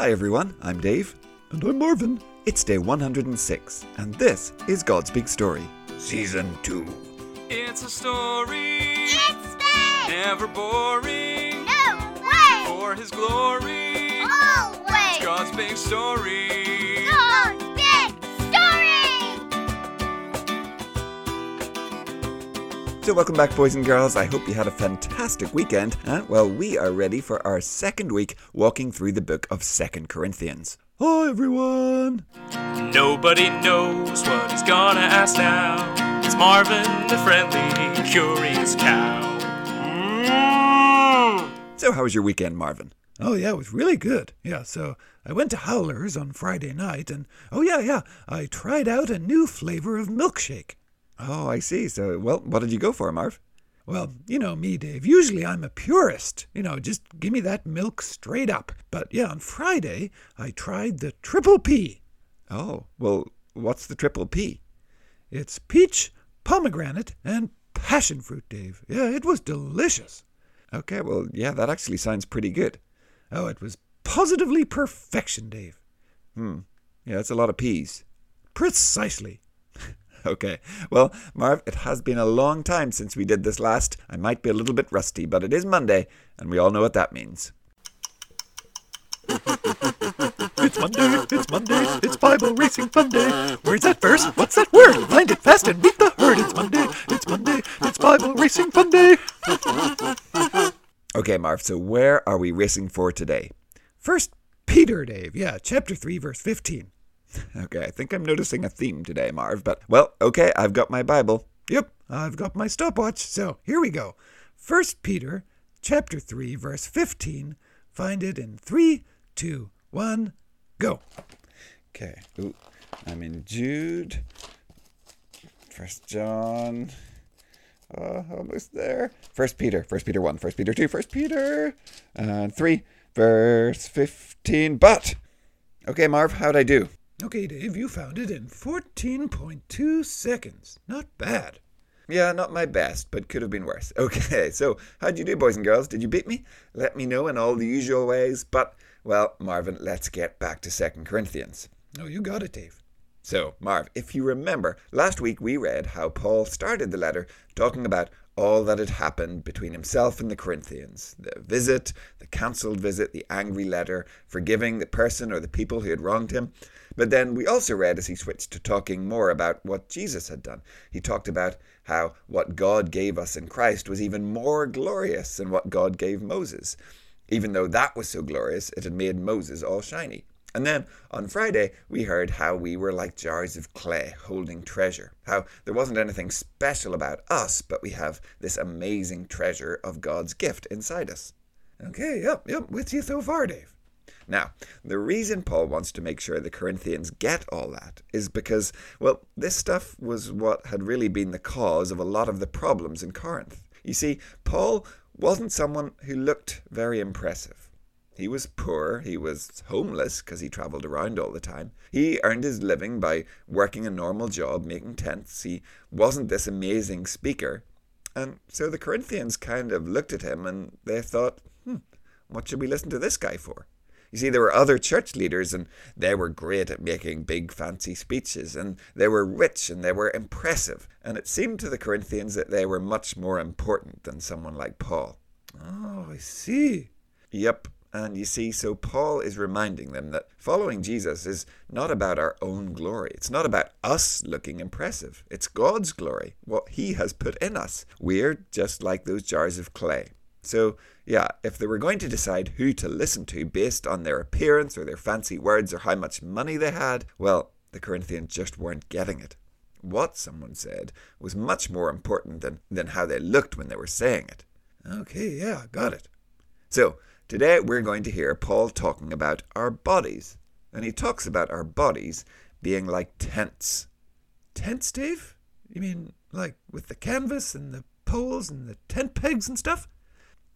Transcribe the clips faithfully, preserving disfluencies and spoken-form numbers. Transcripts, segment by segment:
Hi everyone, I'm Dave. And I'm Marvin. It's day one hundred six, and this is God's Big Story. Season two. It's a story. It's big. Never boring. No way. For His glory. Always. It's God's Big Story. God's Big Story! So welcome back, boys and girls. I hope you had a fantastic weekend. Uh, well, we are ready for our second week walking through the book of Second Corinthians. Hi, everyone! Nobody knows what he's gonna ask now. It's Marvin, the friendly, curious cow. Mm. So how was your weekend, Marvin? Oh, yeah, it was really good. Yeah, so I went to Howler's on Friday night, and oh, yeah, yeah, I tried out a new flavor of milkshake. Oh, I see. So, well, what did you go for, Marv? Well, you know me, Dave. Usually I'm a purist. You know, just give me that milk straight up. But yeah, on Friday, I tried the triple P. Oh, well, what's the triple P? It's peach, pomegranate, and passion fruit, Dave. Yeah, it was delicious. Okay, well, yeah, that actually sounds pretty good. Oh, it was positively perfection, Dave. Hmm, yeah, that's a lot of P's. Precisely. Okay. Well, Marv, it has been a long time since we did this last. I might be a little bit rusty, but it is Monday, and we all know what that means. It's Monday, it's Monday, it's Bible Racing Fun Day. Where's that verse? What's that word? Find it fast and beat the herd. It's Monday, it's Monday, it's Bible Racing Fun Day. Okay, Marv, so where are we racing for today? First Peter, Dave. Yeah, chapter three, verse fifteen. Okay, I think I'm noticing a theme today, Marv, but, well, okay, I've got my Bible. Yep, I've got my stopwatch, so here we go. First Peter, chapter three, verse fifteen. Find it in three, two, one, go. Okay, ooh, I'm in Jude, First John, oh, almost there. First Peter, First Peter one, First Peter two, First Peter, and three, verse fifteen, but. Okay, Marv, how'd I do? Okay, Dave, you found it in fourteen point two seconds. Not bad. Yeah, not my best, but could have been worse. Okay, so how'd you do, boys and girls? Did you beat me? Let me know in all the usual ways, but, well, Marvin, let's get back to Second Corinthians. Oh, you got it, Dave. So, Marv, if you remember, last week we read how Paul started the letter talking about all that had happened between himself and the Corinthians. The visit, the cancelled visit, the angry letter, forgiving the person or the people who had wronged him. But then we also read, as he switched to talking more about what Jesus had done, he talked about how what God gave us in Christ was even more glorious than what God gave Moses. Even though that was so glorious, it had made Moses all shiny. And then, on Friday, we heard how we were like jars of clay holding treasure. How there wasn't anything special about us, but we have this amazing treasure of God's gift inside us. Okay, yep, yep, with you so far, Dave. Now, the reason Paul wants to make sure the Corinthians get all that is because, well, this stuff was what had really been the cause of a lot of the problems in Corinth. You see, Paul wasn't someone who looked very impressive. He was poor, he was homeless because he travelled around all the time. He earned his living by working a normal job, making tents. He wasn't this amazing speaker. And so the Corinthians kind of looked at him and they thought, hmm, what should we listen to this guy for? You see, there were other church leaders and they were great at making big fancy speeches and they were rich and they were impressive. And it seemed to the Corinthians that they were much more important than someone like Paul. Oh, I see. Yep. And you see, so Paul is reminding them that following Jesus is not about our own glory. It's not about us looking impressive. It's God's glory, what He has put in us. We're just like those jars of clay. So, yeah, if they were going to decide who to listen to based on their appearance or their fancy words or how much money they had, well, the Corinthians just weren't getting it. What someone said was much more important than, than how they looked when they were saying it. Okay, yeah, got it. So, today we're going to hear Paul talking about our bodies. And he talks about our bodies being like tents. Tents, Dave? You mean like with the canvas and the poles and the tent pegs and stuff?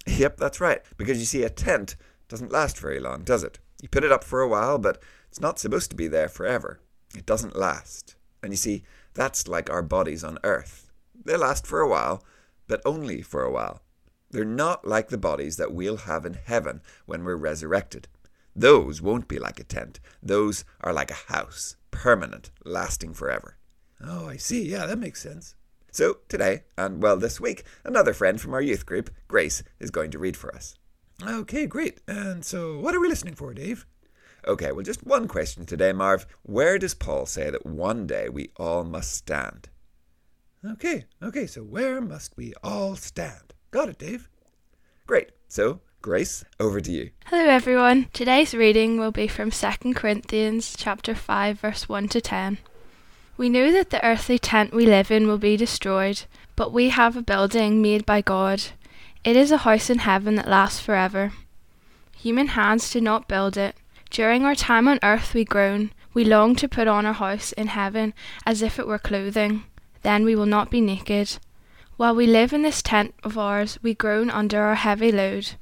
Yep, that's right. Because you see, a tent doesn't last very long, does it? You put it up for a while, but it's not supposed to be there forever. It doesn't last. And you see, that's like our bodies on earth. They last for a while, but only for a while. They're not like the bodies that we'll have in heaven when we're resurrected. Those won't be like a tent. Those are like a house, permanent, lasting forever. Oh, I see. Yeah, that makes sense. So today, and well this week, another friend from our youth group, Grace, is going to read for us. Okay, great. And so what are we listening for, Dave? Okay, well, just one question today, Marv. Where does Paul say that one day we all must stand? Okay, okay, so where must we all stand? Got it, Dave. Great. So, Grace, over to you. Hello, everyone. Today's reading will be from Second Corinthians chapter five, verse one to ten. We know that the earthly tent we live in will be destroyed, but we have a building made by God. It is a house in heaven that lasts forever. Human hands do not build it. During our time on earth we groan, we long to put on our house in heaven as if it were clothing. Then we will not be naked. While we live in this tent of ours, we groan under our heavy load.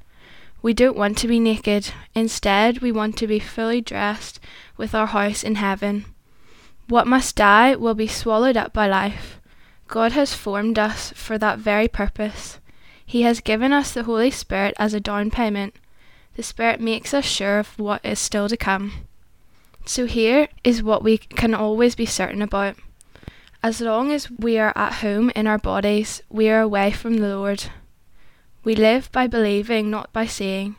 We don't want to be naked. Instead, we want to be fully dressed with our house in heaven. What must die will be swallowed up by life. God has formed us for that very purpose. He has given us the Holy Spirit as a down payment. The Spirit makes us sure of what is still to come. So here is what we can always be certain about. As long as we are at home in our bodies, we are away from the Lord. We live by believing, not by seeing.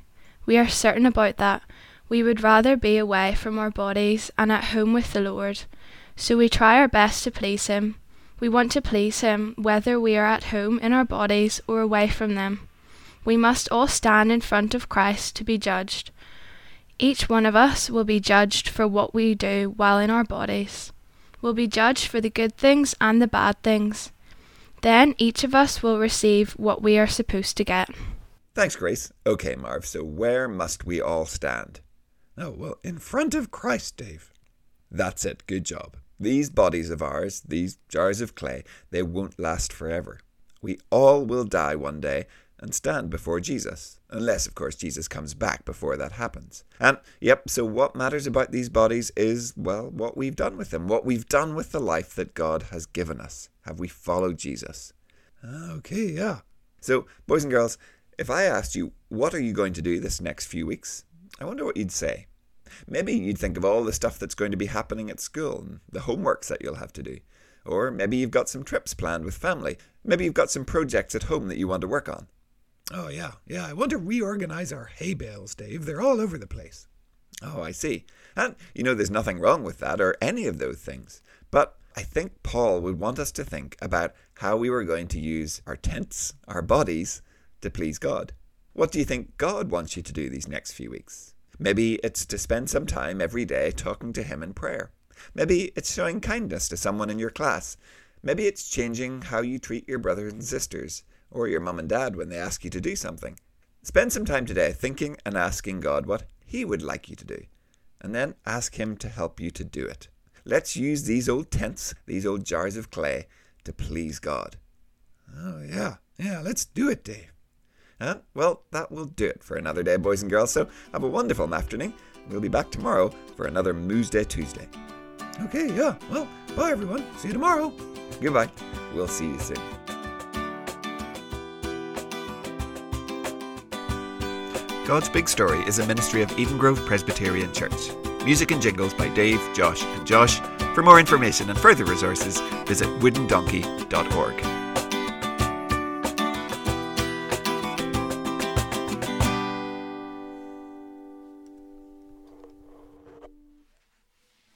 We are certain about that. We would rather be away from our bodies and at home with the Lord. So we try our best to please Him. We want to please Him whether we are at home in our bodies or away from them. We must all stand in front of Christ to be judged. Each one of us will be judged for what we do while in our bodies. We'll be judged for the good things and the bad things. Then each of us will receive what we are supposed to get. Thanks, Grace. Okay, Marv, so where must we all stand? Oh, well, in front of Christ, Dave. That's it. Good job. These bodies of ours, these jars of clay, they won't last forever. We all will die one day and stand before Jesus, unless, of course, Jesus comes back before that happens. And, yep, so what matters about these bodies is, well, what we've done with them, what we've done with the life that God has given us. Have we followed Jesus? Okay, yeah. So, boys and girls, if I asked you, what are you going to do this next few weeks? I wonder what you'd say. Maybe you'd think of all the stuff that's going to be happening at school and the homeworks that you'll have to do. Or maybe you've got some trips planned with family. Maybe you've got some projects at home that you want to work on. Oh, yeah, yeah. I want to reorganize our hay bales, Dave. They're all over the place. Oh, I see. And, you know, there's nothing wrong with that or any of those things. But I think Paul would want us to think about how we were going to use our tents, our bodies, to please God. What do you think God wants you to do these next few weeks? Maybe it's to spend some time every day talking to Him in prayer. Maybe it's showing kindness to someone in your class. Maybe it's changing how you treat your brothers and sisters or your mum and dad when they ask you to do something. Spend some time today thinking and asking God what He would like you to do, and then ask Him to help you to do it. Let's use these old tents, these old jars of clay, to please God. Oh, yeah. Yeah, let's do it, Dave. And, well, that will do it for another day, boys and girls, so have a wonderful afternoon. We'll be back tomorrow for another Moose Day Tuesday. Okay, yeah, well, bye everyone. See you tomorrow. Goodbye. We'll see you soon. God's Big Story is a ministry of Eden Grove Presbyterian Church. Music and jingles by Dave, Josh, and Josh. For more information and further resources, visit wooden donkey dot org.